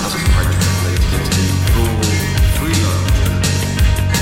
hasn't quite translated into the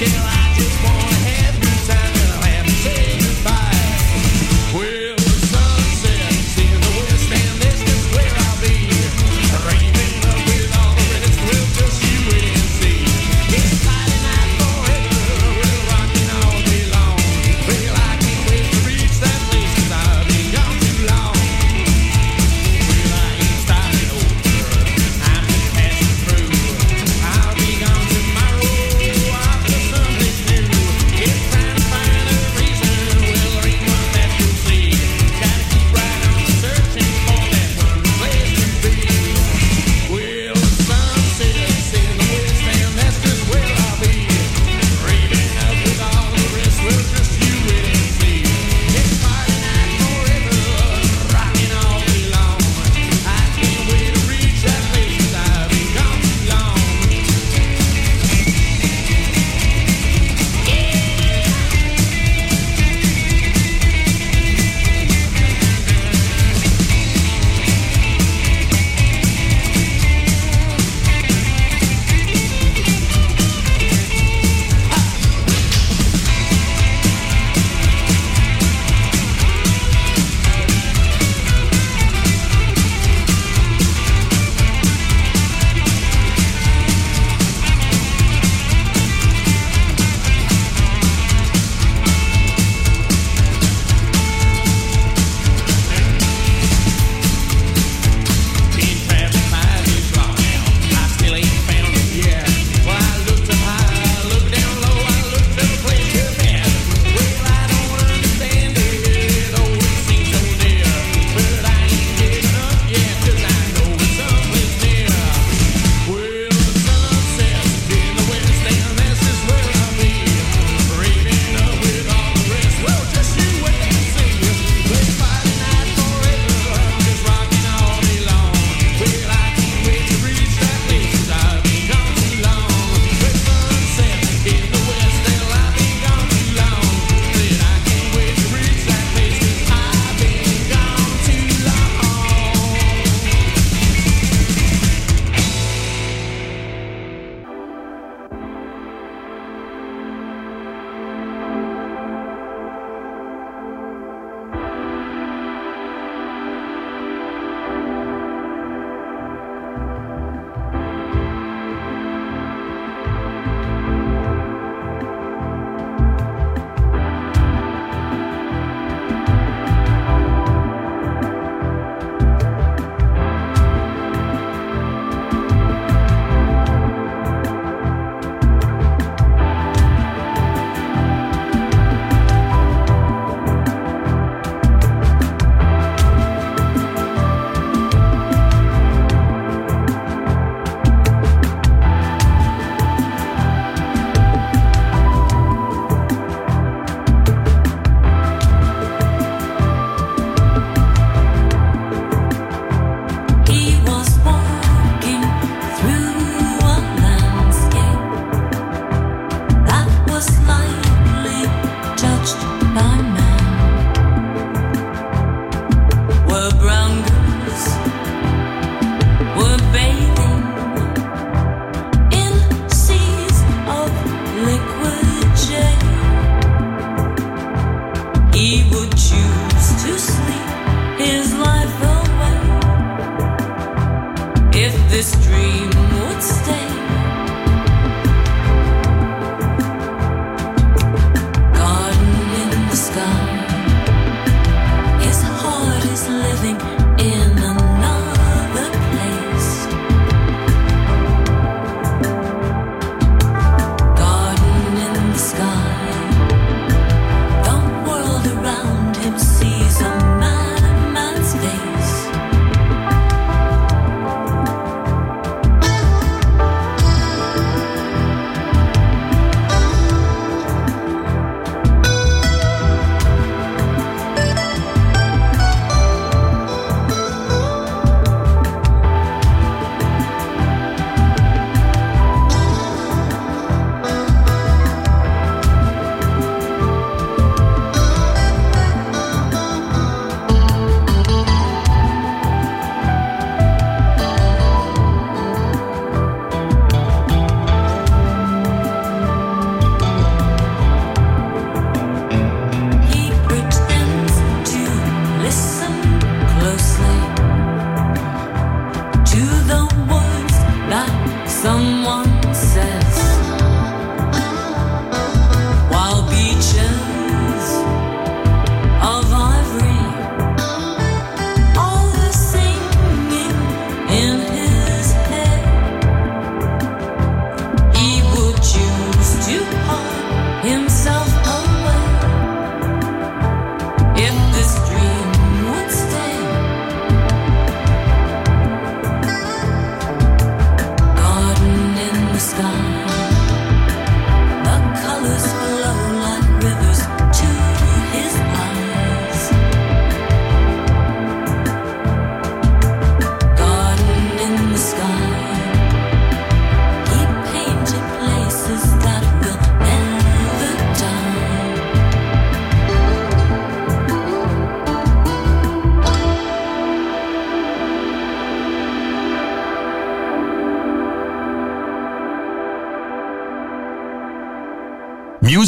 Till I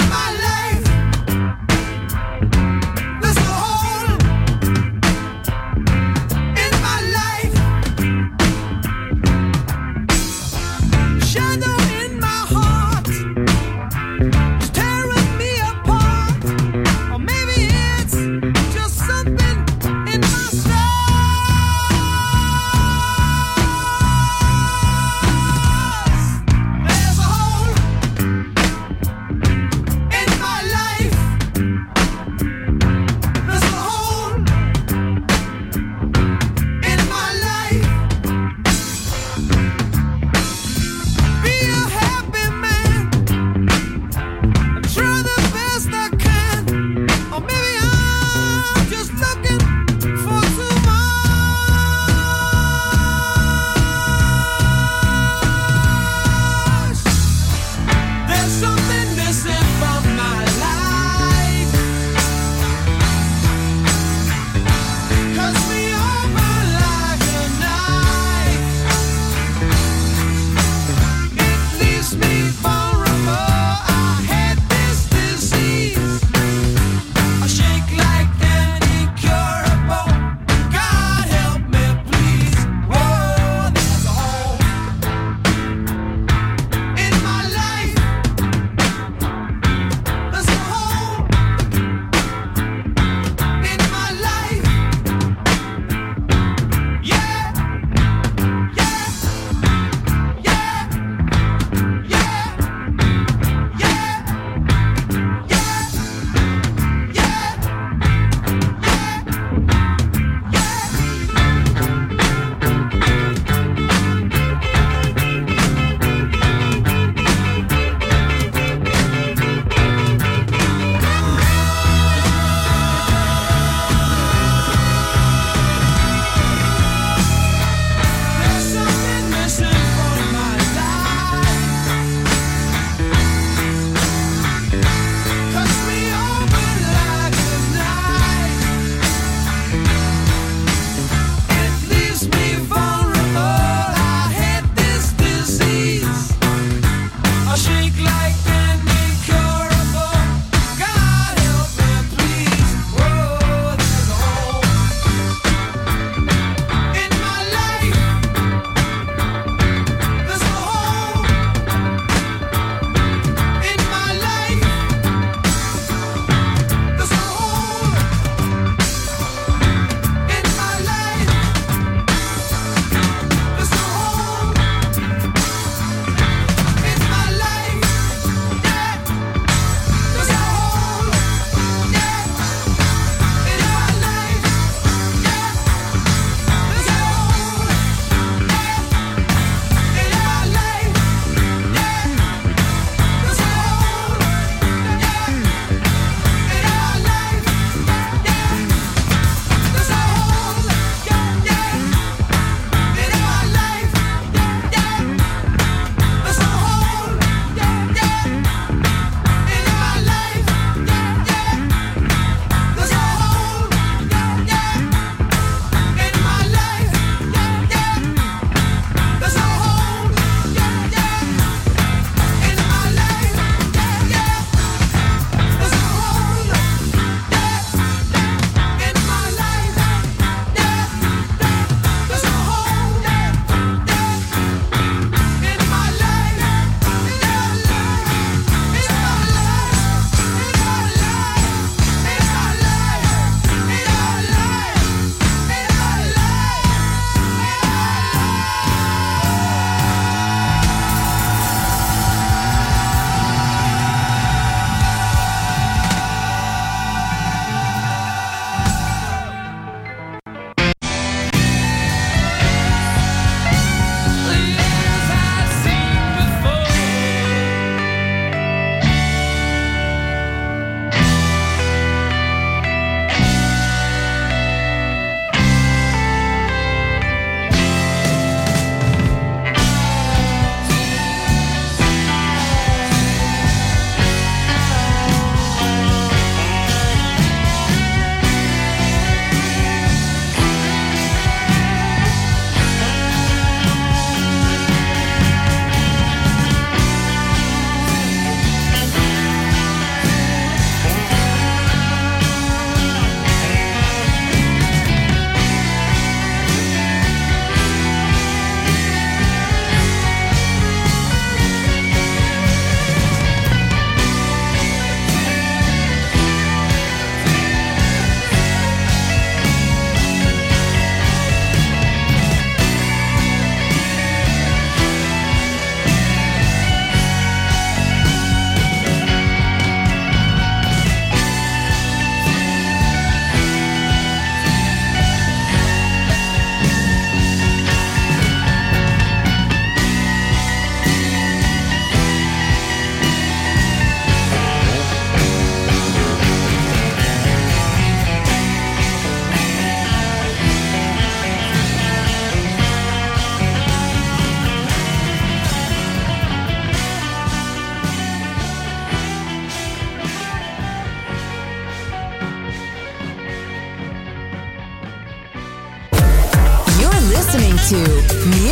My life.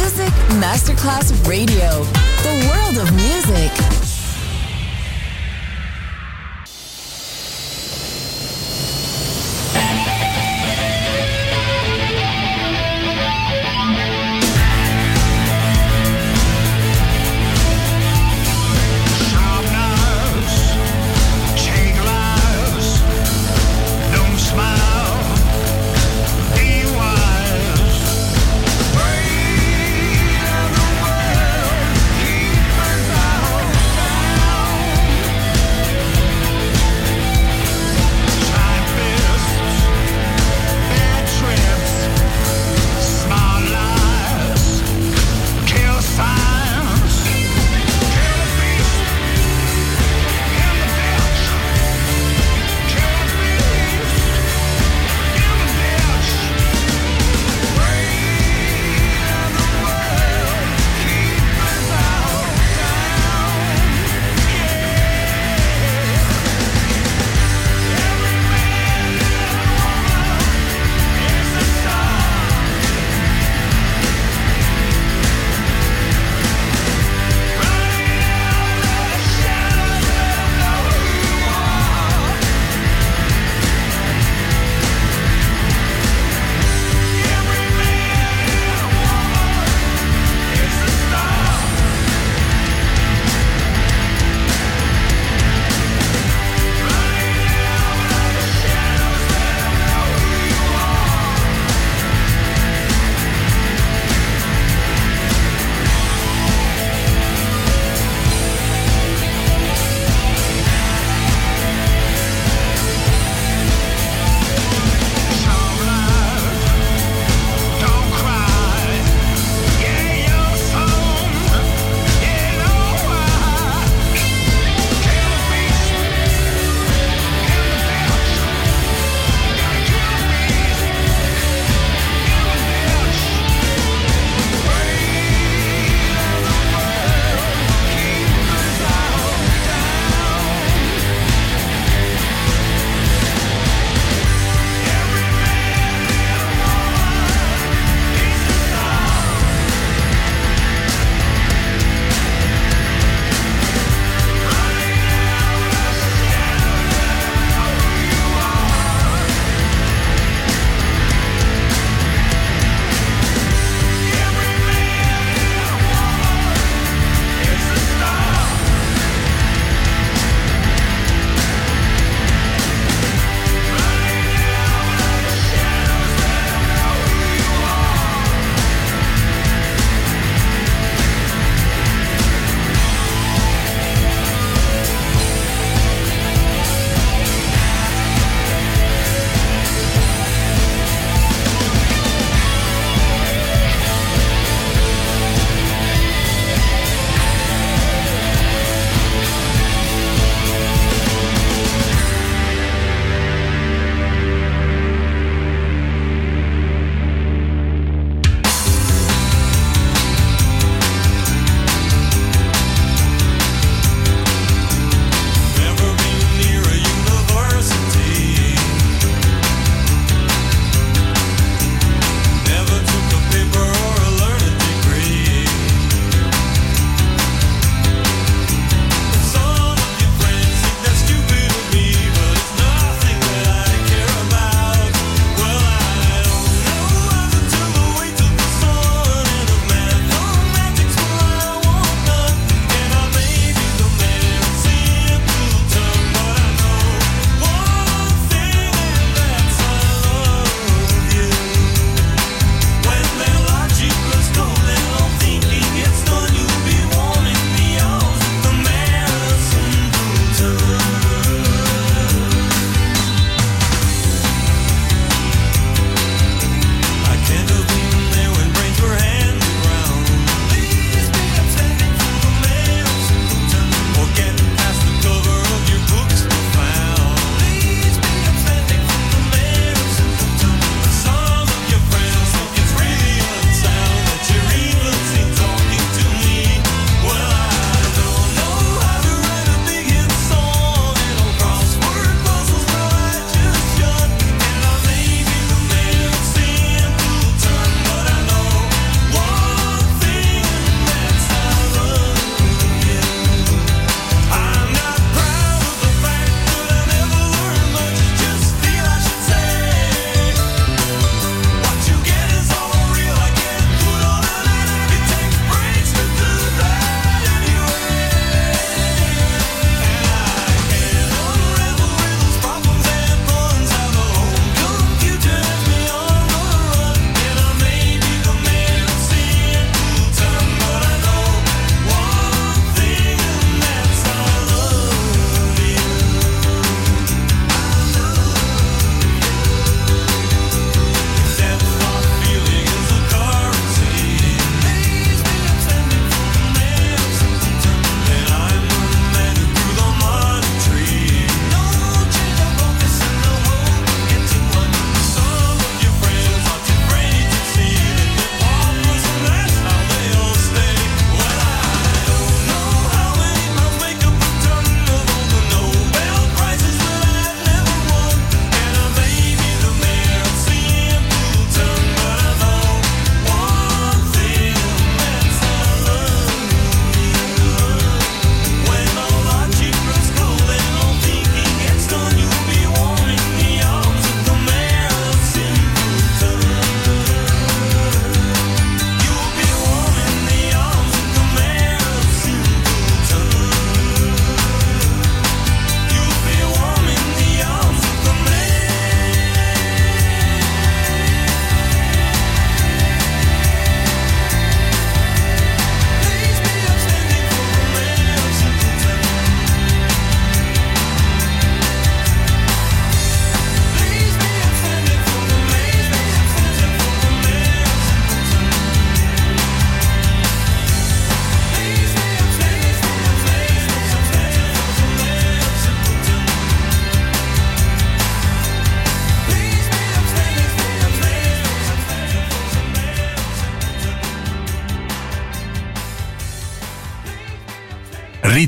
Music Masterclass Radio, the world of music.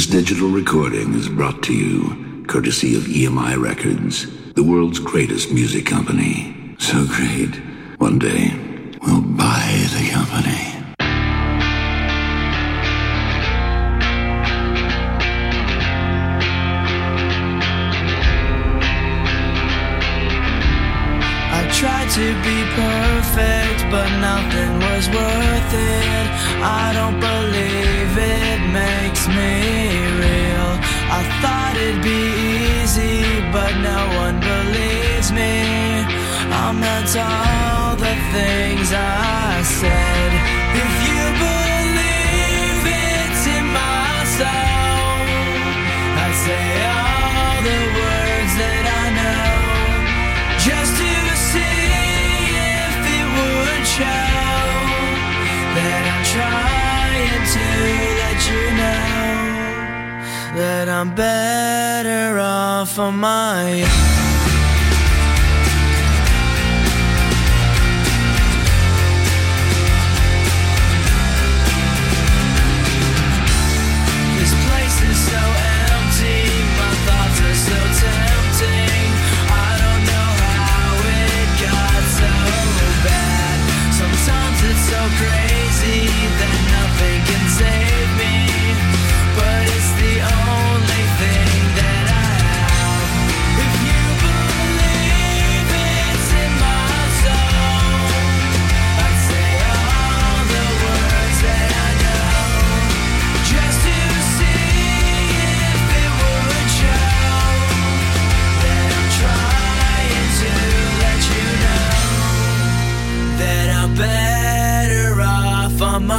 This digital recording is brought to you courtesy of EMI Records, the world's greatest music company. So great, one day we'll buy the company. To be perfect, but nothing was worth it. I don't believe it makes me real. I thought it'd be easy, but no one believes me. I meant all the things I said. If you believe it's in my soul, I'd say all the words that I know, just to see would show that I'm trying to let you know that I'm better off on my own. This place is so empty, my thoughts are so tempting. I don't know how it got so bad. Sometimes it's so crazy that nothing can save me, but it's the only thing that I have. If you believe it's in my soul, I'd say all the words that I know, just to see if it would show that I'm trying to let you know that I'm better off on my own.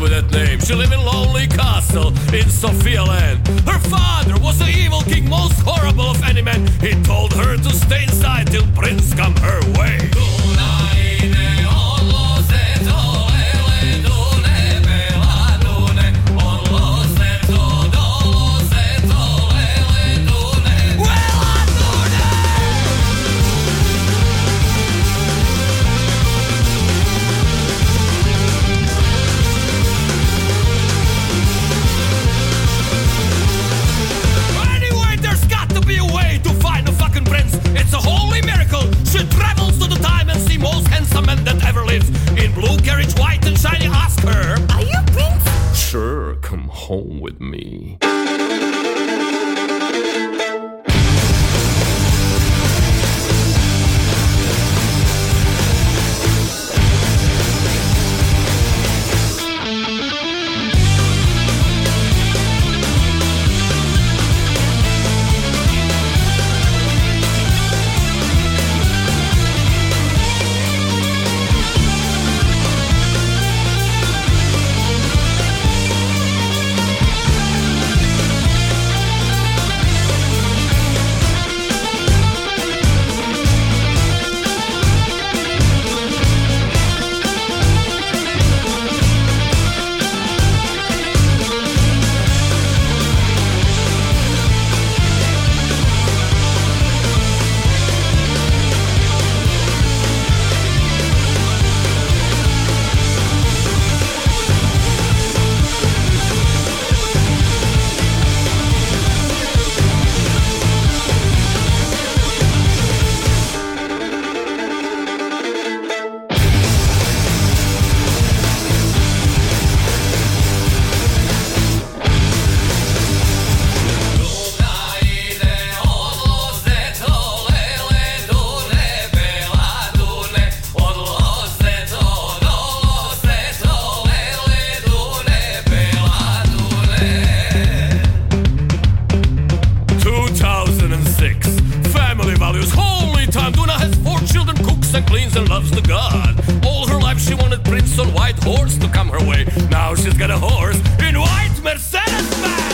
With that name, she lived in a lonely castle in Sophia land. Her father was the evil king, most horrible of any man. He told her to stay inside till prince come her way. Home with me. doorway. Now she's got a horse in white Mercedes-Benz.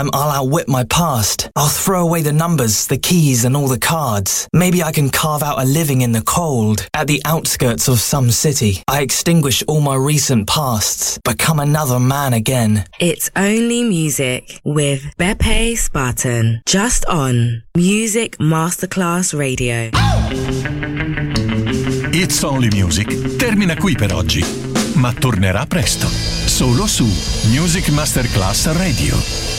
I'll outwit my past. I'll throw away the numbers, the keys and all the cards. Maybe I can carve out a living in the cold, at the outskirts of some city. I extinguish all my recent pasts, become another man again. It's Only Music with Beppe Spatten, just on Music Masterclass Radio. It's Only Music termina qui per oggi, ma tornerà presto, solo su Music Masterclass Radio.